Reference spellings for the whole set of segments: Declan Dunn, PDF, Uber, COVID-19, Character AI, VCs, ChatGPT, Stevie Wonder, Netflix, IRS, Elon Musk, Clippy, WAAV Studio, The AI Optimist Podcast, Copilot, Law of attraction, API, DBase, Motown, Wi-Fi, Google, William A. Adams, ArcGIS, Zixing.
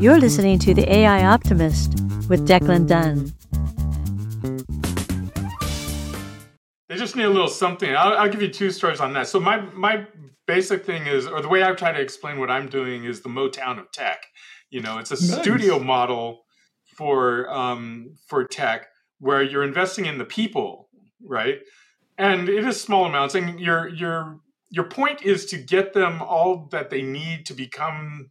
You're listening to The AI Optimist with Declan Dunn. They just need a little something. I'll give you two stories on that. So my basic thing is, or the way I've tried to explain what I'm doing is the Motown of tech. You know, it's a studio model for tech where you're investing in the people, right? And it is small amounts, and your point is to get them all that they need to become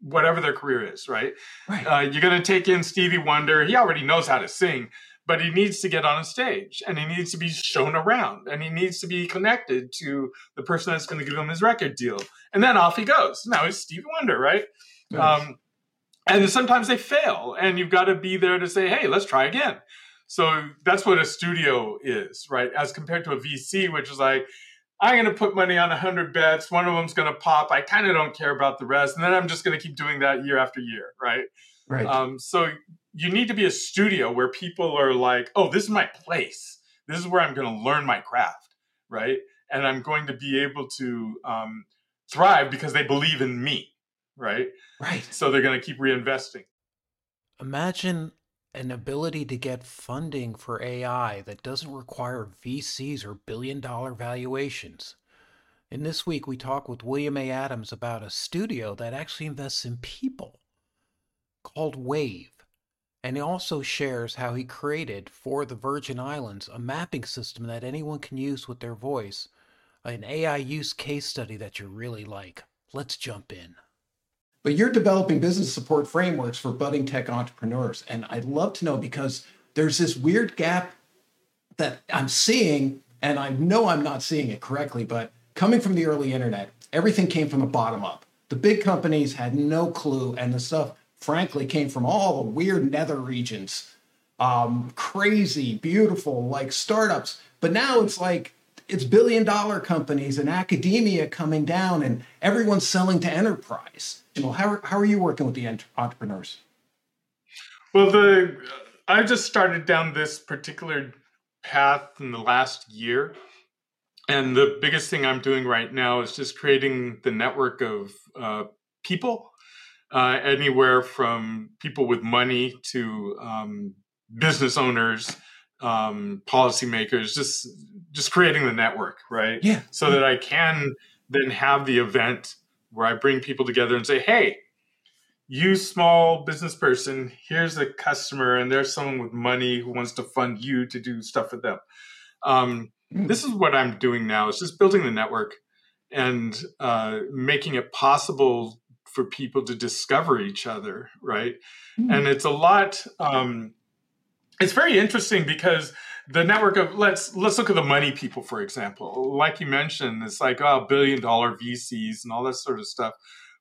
whatever their career is, right? Right. You're going to take in Stevie Wonder. He already knows how to sing, but he needs to get on a stage, and he needs to be shown around, and he needs to be connected to the person that's going to give him his record deal. And then off he goes. Now he's Stevie Wonder, right? Nice. And sometimes they fail, and you've got to be there to say, hey, let's try again. So that's what a studio is, right? As compared to a VC, which is like, I'm going to put money on 100 bets. One of them's going to pop. I kind of don't care about the rest. And then I'm just going to keep doing that year after year, right? Right. So you need to be a studio where people are like, oh, this is my place. This is where I'm going to learn my craft, right? And I'm going to be able to thrive because they believe in me, right? Right. So they're going to keep reinvesting. Imagine an ability to get funding for AI that doesn't require VCs or billion-dollar valuations. And this week, we talked with William A. Adams about a studio that actually invests in people called WAAV. And he also shares how he created for the Virgin Islands a mapping system that anyone can use with their voice, an AI use case study that you really like. Let's jump in. But you're developing business support frameworks for budding tech entrepreneurs. And I'd love to know, because there's this weird gap that I'm seeing, and I know I'm not seeing it correctly, but coming from the early internet, everything came from the bottom up. The big companies had no clue, and the stuff, frankly, came from all the weird nether regions. Crazy, beautiful, like startups. But now it's like, it's billion-dollar companies and academia coming down, and everyone's selling to enterprise. Well, how are you working with the entrepreneurs? Well, I just started down this particular path in the last year. And the biggest thing I'm doing right now is just creating the network of people, anywhere from people with money to business owners, policymakers, just creating the network, right? Yeah. So that I can then have the event where I bring people together and say, hey, you small business person, here's a customer, and there's someone with money who wants to fund you to do stuff with them. This is what I'm doing now. It's just building the network and making it possible for people to discover each other, right? Mm. And it's a lot, it's very interesting because the network of, let's look at the money people, for example. Like you mentioned, it's like, billion-dollar VCs and all that sort of stuff.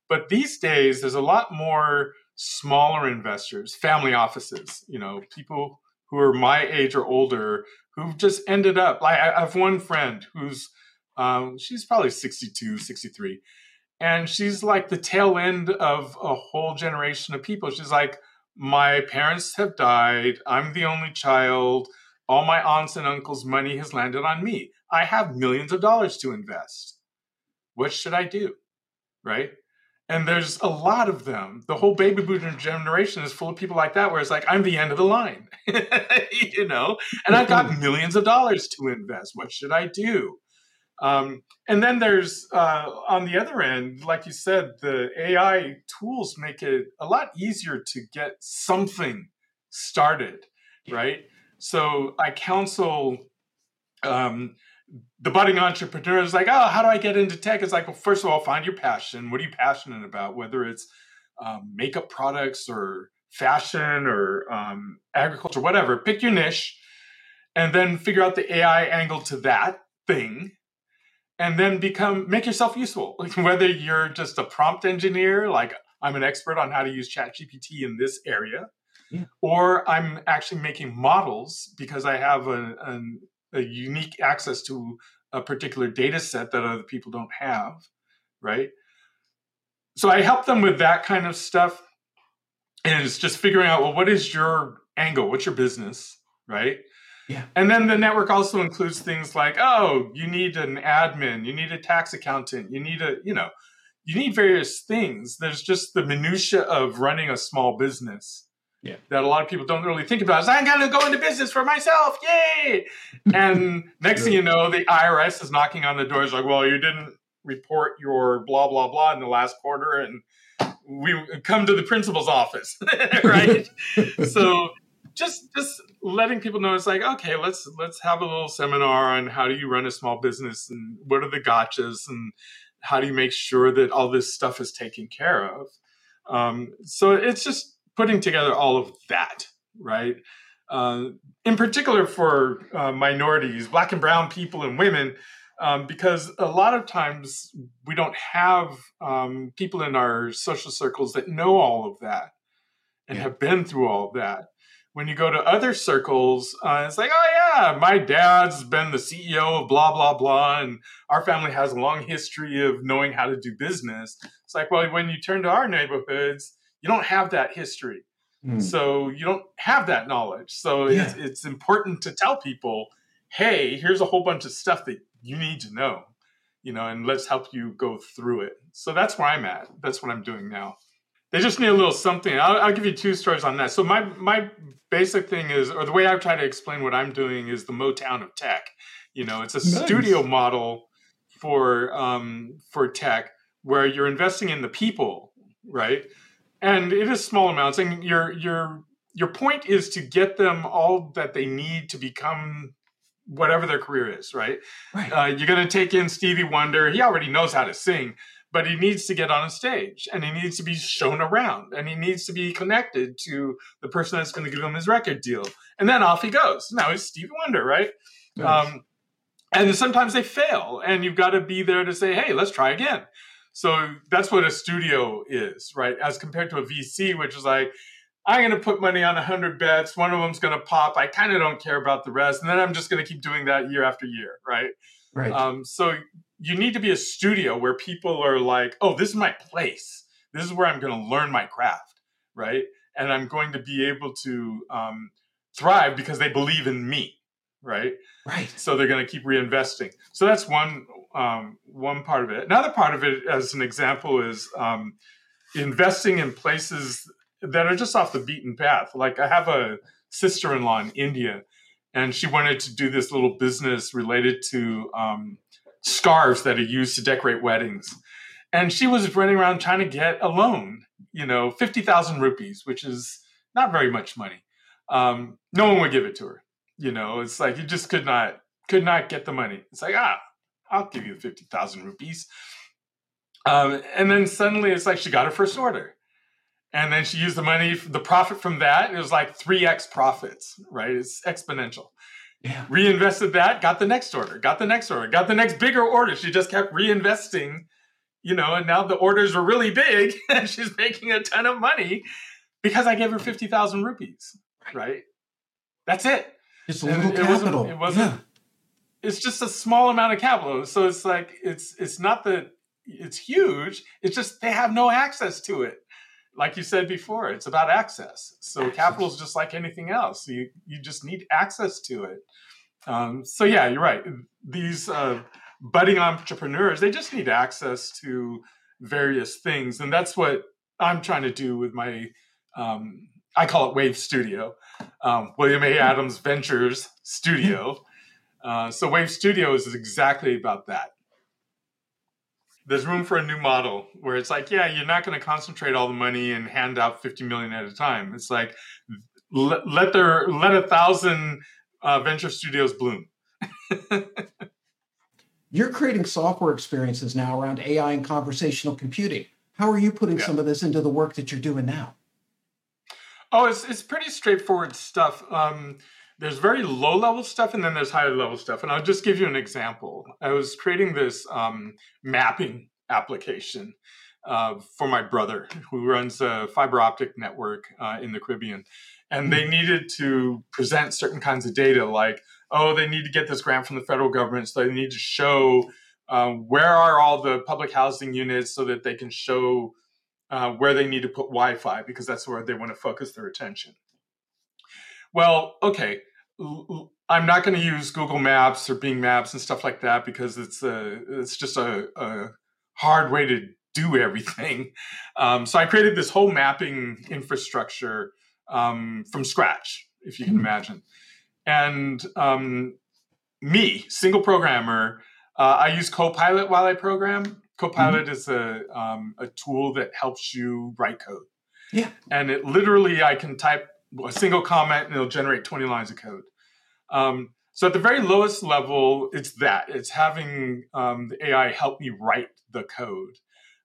But these days, there's a lot more smaller investors, family offices, you know, people who are my age or older who've just ended up, like I have one friend who's, she's probably 62, 63. And she's like the tail end of a whole generation of people. She's like, my parents have died. I'm the only child. All my aunts and uncles' money has landed on me. I have millions of dollars to invest. What should I do? Right? And there's a lot of them. The whole baby boomer generation is full of people like that, where it's like, I'm the end of the line, you know, and I've got millions of dollars to invest. What should I do? And then there's, on the other end, like you said, the AI tools make it a lot easier to get something started, right? So I counsel the budding entrepreneurs, like, how do I get into tech? It's like, well, first of all, find your passion. What are you passionate about? Whether it's makeup products or fashion or agriculture, whatever, pick your niche and then figure out the AI angle to that thing. And then make yourself useful. Like, whether you're just a prompt engineer, like I'm an expert on how to use ChatGPT in this area, yeah. Or I'm actually making models because I have a unique access to a particular data set that other people don't have, right? So I help them with that kind of stuff. And it's just figuring out, well, what is your angle? What's your business, right? Yeah. And then the network also includes things like, you need an admin, you need a tax accountant, you need a, you know, you need various things. There's just the minutia of running a small business that a lot of people don't really think about. It's, I'm going to go into business for myself. Yay. And next thing you know, the IRS is knocking on the door. It's like, well, you didn't report your blah, blah, blah in the last quarter. And we come to the principal's office. Right. So just letting people know, it's like, okay, let's have a little seminar on how do you run a small business and what are the gotchas and how do you make sure that all this stuff is taken care of? So it's just putting together all of that, right? In particular for minorities, Black and brown people and women, because a lot of times we don't have people in our social circles that know all of that and have been through all of that. When you go to other circles, it's like, oh, yeah, my dad's been the CEO of blah, blah, blah. And our family has a long history of knowing how to do business. It's like, well, when you turn to our neighborhoods, you don't have that history. So you don't have that knowledge. So it's important to tell people, hey, here's a whole bunch of stuff that you need to know, you know, and let's help you go through it. So that's where I'm at. That's what I'm doing now. They just need a little something. I'll give you two stories on that. So my basic thing is, or the way I've tried to explain what I'm doing is the Motown of tech. You know, it's a studio model for tech where you're investing in the people, right? And it is small amounts. And your point is to get them all that they need to become whatever their career is, right? Right. You're going to take in Stevie Wonder. He already knows how to sing. But he needs to get on a stage and he needs to be shown around and he needs to be connected to the person that's going to give him his record deal. And then off he goes. Now he's Stevie Wonder, right? Nice. And sometimes they fail and you've got to be there to say, hey, let's try again. So that's what a studio is, right? As compared to a VC, which is like, I'm going to put money on 100 bets. One of them's going to pop. I kind of don't care about the rest. And then I'm just going to keep doing that year after year, right? Right. So you need to be a studio where people are like, oh, this is my place. This is where I'm going to learn my craft, right? And I'm going to be able to thrive because they believe in me, right? Right. So they're going to keep reinvesting. So that's one part of it. Another part of it, as an example, is investing in places that are just off the beaten path. Like I have a sister-in-law in India, and she wanted to do this little business related to scarves that are used to decorate weddings. And she was running around trying to get a loan, you know, 50,000 rupees, which is not very much money. No one would give it to her. You know, it's like, you just could not get the money. It's like, I'll give you 50,000 rupees. And then suddenly it's like, she got her first order. And then she used the money, the profit from that. It was like 3X profits, right? It's exponential. Yeah. Reinvested that, got the next bigger order. She just kept reinvesting, you know, and now the orders are really big and she's making a ton of money because I gave her 50,000 rupees, right? That's it. It's a little capital. It's just a small amount of capital. So it's like, it's not that it's huge. It's just, they have no access to it. Like you said before, it's about access. So capital is just like anything else. You just need access to it. So yeah, you're right. These budding entrepreneurs, they just need access to various things. And that's what I'm trying to do with my, I call it WAAV Studio, William A. Adams Ventures Studio. So WAAV Studio is exactly about that. There's room for a new model where it's like, yeah, you're not going to concentrate all the money and hand out 50 million at a time. It's like, let 1,000 venture studios bloom. You're creating software experiences now around AI and conversational computing. How are you putting some of this into the work that you're doing now? Oh, it's pretty straightforward stuff. There's very low-level stuff, and then there's higher-level stuff. And I'll just give you an example. I was creating this mapping application for my brother, who runs a fiber optic network in the Caribbean. And they needed to present certain kinds of data, like, oh, they need to get this grant from the federal government, so they need to show where are all the public housing units so that they can show where they need to put Wi-Fi, because that's where they want to focus their attention. Well, okay, I'm not going to use Google Maps or Bing Maps and stuff like that because it's just a hard way to do everything. So I created this whole mapping infrastructure from scratch, if you can imagine. And me, single programmer, I use Copilot while I program. Copilot is a tool that helps you write code. Yeah. And it literally, I can type a single comment and it'll generate 20 lines of code. So at the very lowest level, it's that. It's having the AI help me write the code.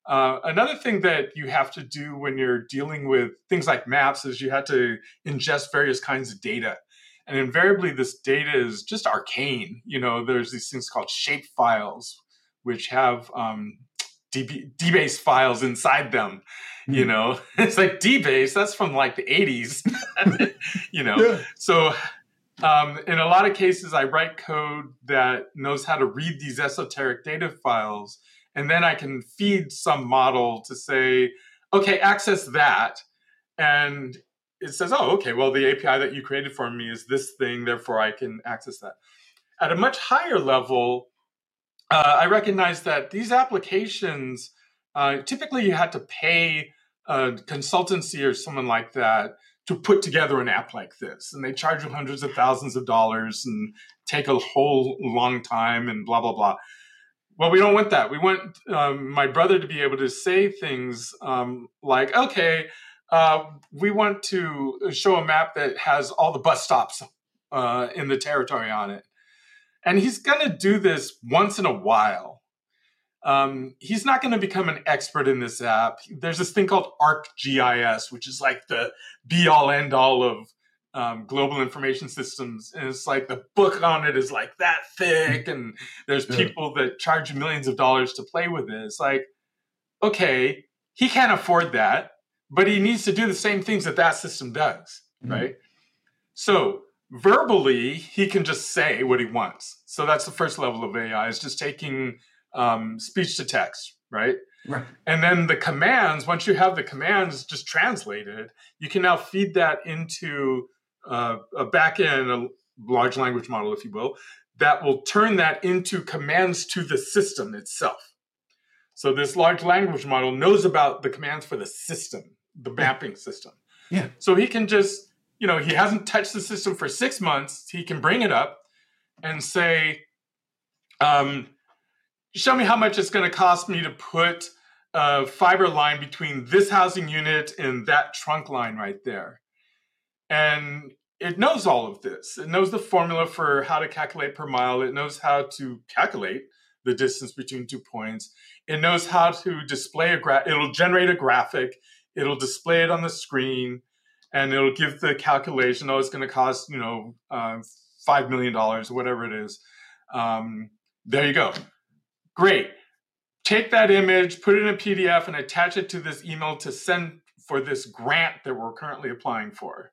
Another thing that you have to do when you're dealing with things like maps is you have to ingest various kinds of data. And invariably, this data is just arcane. You know, there's these things called shape files, which have DBase files inside them. You know, it's like DBase, that's from like the 80s, you know. Yeah. So in a lot of cases, I write code that knows how to read these esoteric data files. And then I can feed some model to say, okay, access that. And it says, oh, okay, well, the API that you created for me is this thing. Therefore, I can access that. At a much higher level, I recognize that these applications, typically you had to pay a consultancy or someone like that to put together an app like this. And they charge you hundreds of thousands of dollars and take a whole long time and blah, blah, blah. Well, we don't want that. We want my brother to be able to say things like, okay, we want to show a map that has all the bus stops in the territory on it. And he's going to do this once in a while. He's not going to become an expert in this app. There's this thing called ArcGIS, which is like the be-all, end-all of global information systems. And it's like the book on it is like that thick. And there's people that charge millions of dollars to play with it. It's like, okay, he can't afford that, but he needs to do the same things that that system does, right? So verbally, he can just say what he wants. So that's the first level of AI, is just taking speech to text, right? Right. And then the commands, once you have the commands just translated, you can now feed that into a backend, a large language model, if you will, that will turn that into commands to the system itself. So this large language model knows about the commands for the system, the mapping system. Yeah. So he can just, you know, he hasn't touched the system for 6 months. He can bring it up and say, show me how much it's going to cost me to put a fiber line between this housing unit and that trunk line right there. And it knows all of this. It knows the formula for how to calculate per mile. It knows how to calculate the distance between 2 points. It knows how to display a graph. It'll generate a graphic. It'll display it on the screen. And it'll give the calculation, oh, it's going to cost, you know, $5 million or whatever it is. There you go. Great. Take that image, put it in a PDF, and attach it to this email to send for this grant that we're currently applying for.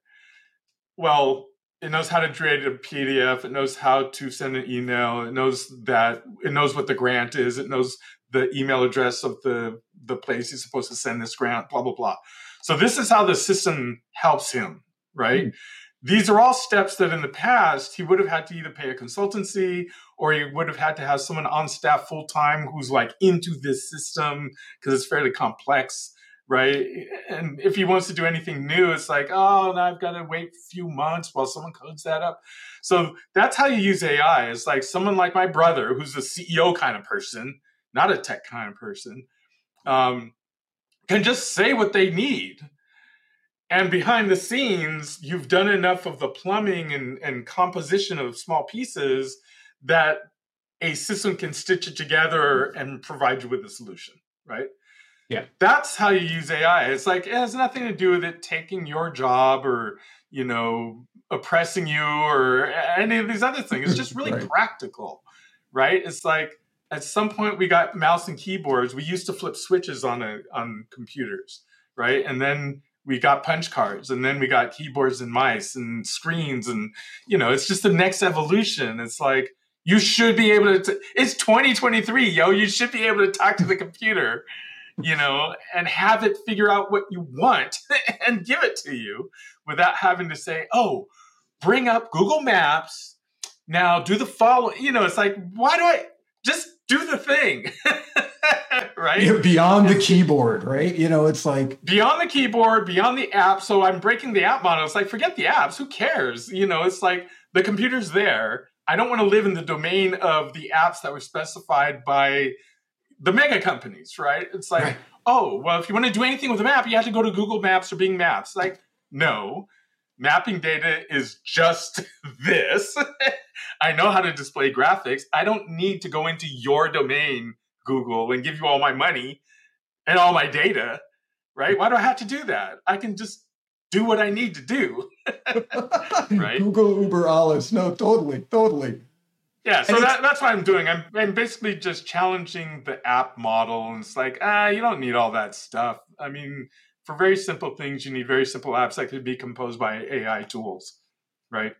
Well, it knows how to create a PDF. It knows how to send an email. It knows that. It knows what the grant is. It knows the email address of the place he's supposed to send this grant, blah, blah, blah. So this is how the system helps him, right? These are all steps that in the past, he would have had to either pay a consultancy or he would have had to have someone on staff full time who's like into this system because it's fairly complex, right? And if he wants to do anything new, it's like, oh, now I've got to wait a few months while someone codes that up. So that's how you use AI. It's like someone like my brother, who's a CEO kind of person, not a tech kind of person, can just say what they need. And behind the scenes, you've done enough of the plumbing and composition of small pieces that a system can stitch it together and provide you with a solution, right? Yeah. That's how you use AI. It's like, it has nothing to do with it taking your job or, you know, oppressing you or any of these other things. It's just really practical, right? It's like, at some point, we got mouse and keyboards. We used to flip switches on computers, right? And then we got punch cards, and then we got keyboards and mice and screens, and you know, it's just the next evolution. It's like you should be able to. It's 2023, yo. You should be able to talk to the computer, you know, and have it figure out what you want and give it to you without having to say, "Oh, bring up Google Maps now. Do the following." You know, it's like, why do I just do the thing? right? Yeah, beyond the keyboard, right? You know, it's like beyond the keyboard, beyond the app. So I'm breaking the app model. It's like, forget the apps. Who cares? You know, it's like the computer's there. I don't want to live in the domain of the apps that were specified by the mega companies, right? It's like, right. Oh, well, if you want to do anything with a map, you have to go to Google Maps or Bing Maps. Like, no, mapping data is just this. I know how to display graphics. I don't need to go into your domain, Google, and give you all my money and all my data, right? Why do I have to do that? I can just do what I need to do. Right? Google, Uber, Alice. No, totally. Yeah, so that's what I'm doing. I'm basically just challenging the app model. And it's like, you don't need all that stuff. I mean, for very simple things, you need very simple apps that could be composed by AI tools, right?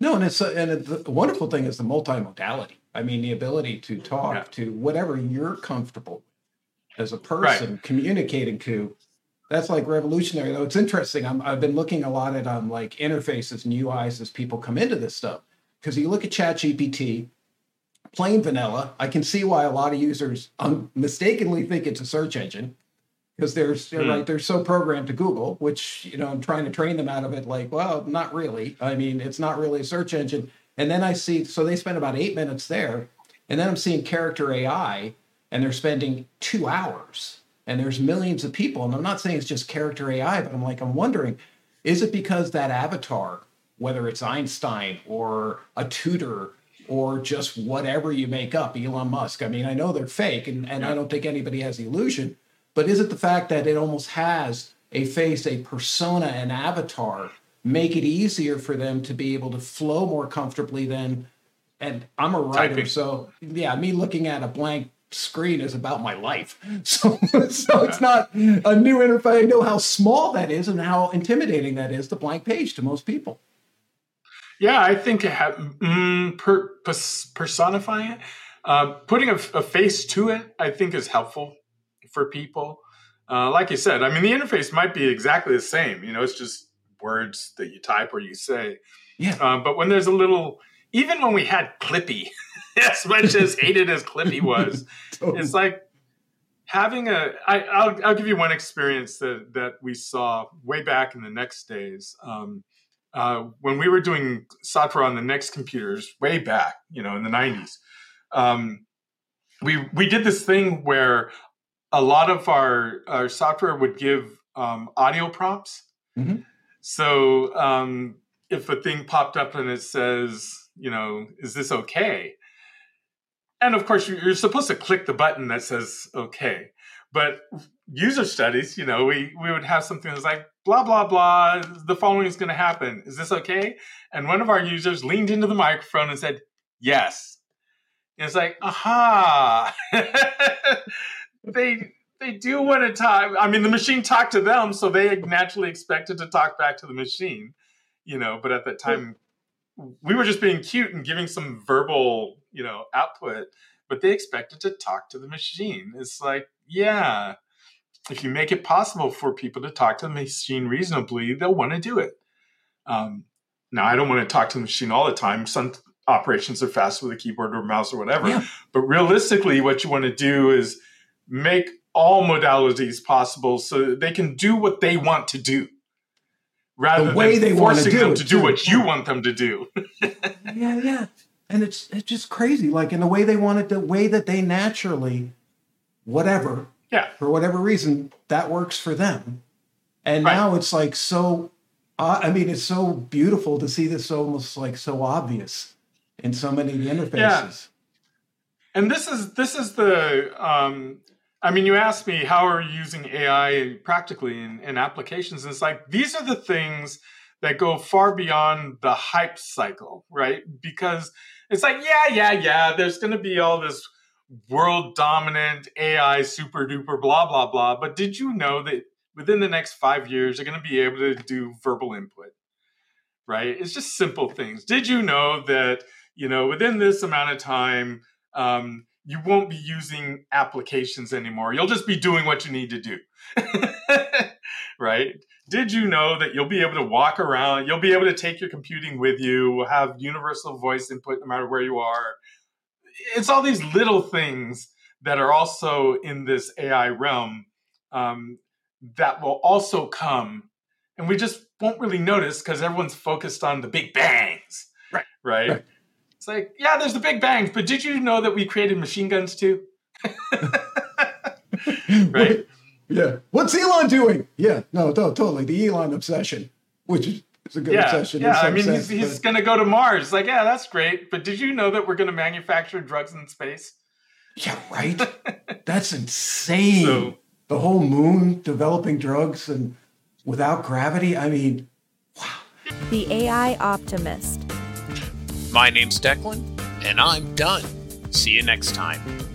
No, the wonderful thing is the multimodality. I mean, the ability to talk to whatever you're comfortable with as a person, communicating to. That's like revolutionary, though. It's interesting. I've been looking a lot at like interfaces and UIs as people come into this stuff. Because you look at ChatGPT, plain vanilla, I can see why a lot of users mistakenly think it's a search engine. Because they're so programmed to Google, which, you know, I'm trying to train them out of it. Like, well, not really. I mean, it's not really a search engine. And then I see, so they spend about 8 minutes there. And then I'm seeing Character AI, and they're spending 2 hours. And there's millions of people. And I'm not saying it's just Character AI, but I'm wondering, is it because that avatar, whether it's Einstein or a tutor or just whatever you make up, Elon Musk. I mean, I know they're fake, and I don't think anybody has the illusion, but is it the fact that it almost has a face, a persona, an avatar, make it easier for them to be able to flow more comfortably than, and I'm a writer, so yeah, me looking at a blank screen is about my life. So it's not a new interface. I know how small that is and how intimidating that is, the blank page to most people. Yeah, I think personifying it, putting a face to it, I think is helpful for people. Like you said, I mean, the interface might be exactly the same. You know, it's just words that you type or you say. Yeah. But when there's a little, even when we had Clippy, as much as hated as Clippy was, totally. It's like having I'll give you one experience that we saw way back in the next days. When we were doing software on the next computers way back, you know, in the 90s, we did this thing where a lot of our software would give audio prompts. Mm-hmm. So if a thing popped up and it says, you know, is this okay? And of course, you're supposed to click the button that says okay. But user studies, you know, we would have something that's like, blah, blah, blah, the following is going to happen. Is this okay? And one of our users leaned into the microphone and said, yes. And it's like, aha, they do want to talk. I mean, the machine talked to them, so they naturally expected to talk back to the machine, you know, but at that time, we were just being cute and giving some verbal, you know, output, but they expected to talk to the machine. It's like, yeah, if you make it possible for people to talk to the machine reasonably, they'll want to do it. Now, I don't want to talk to the machine all the time. Some operations are fast with a keyboard or mouse or whatever. Yeah. But realistically, what you want to do is make all modalities possible so that they can do what they want to do, rather than forcing them to do what you want them to do. Yeah. And it's just crazy. Like in the way they want it, the way that they naturally, whatever. Yeah. For whatever reason, that works for them. And now it's like so, I mean, it's so beautiful to see this almost like so obvious in so many interfaces. Yeah. And this is the, I mean, you asked me, how are you using AI practically in applications? And it's like, these are the things that go far beyond the hype cycle, right? Because it's like, yeah, there's going to be all this world dominant AI super duper blah blah blah, but did you know that within the next 5 years they're going to be able to do verbal input, right? It's just simple things. Did you know that, you know, within this amount of time you won't be using applications anymore, you'll just be doing what you need to do? Right? Did you know that you'll be able to walk around, you'll be able to take your computing with you, we'll have universal voice input no matter where you are? It's all these little things that are also in this AI realm that will also come, and we just won't really notice because everyone's focused on the big bangs, right? It's like, yeah, there's the big bangs, but did you know that we created machine guns too? Right? Yeah. What's Elon doing? Yeah, no, totally. The Elon obsession, which is a good obsession. Yeah, I mean, sense, he's going to go to Mars. Like, yeah, that's great. But did you know that we're going to manufacture drugs in space? Yeah, right? That's insane. So, the whole moon developing drugs and without gravity. I mean, wow. The AI Optimist. My name's Declan, and I'm done. See you next time.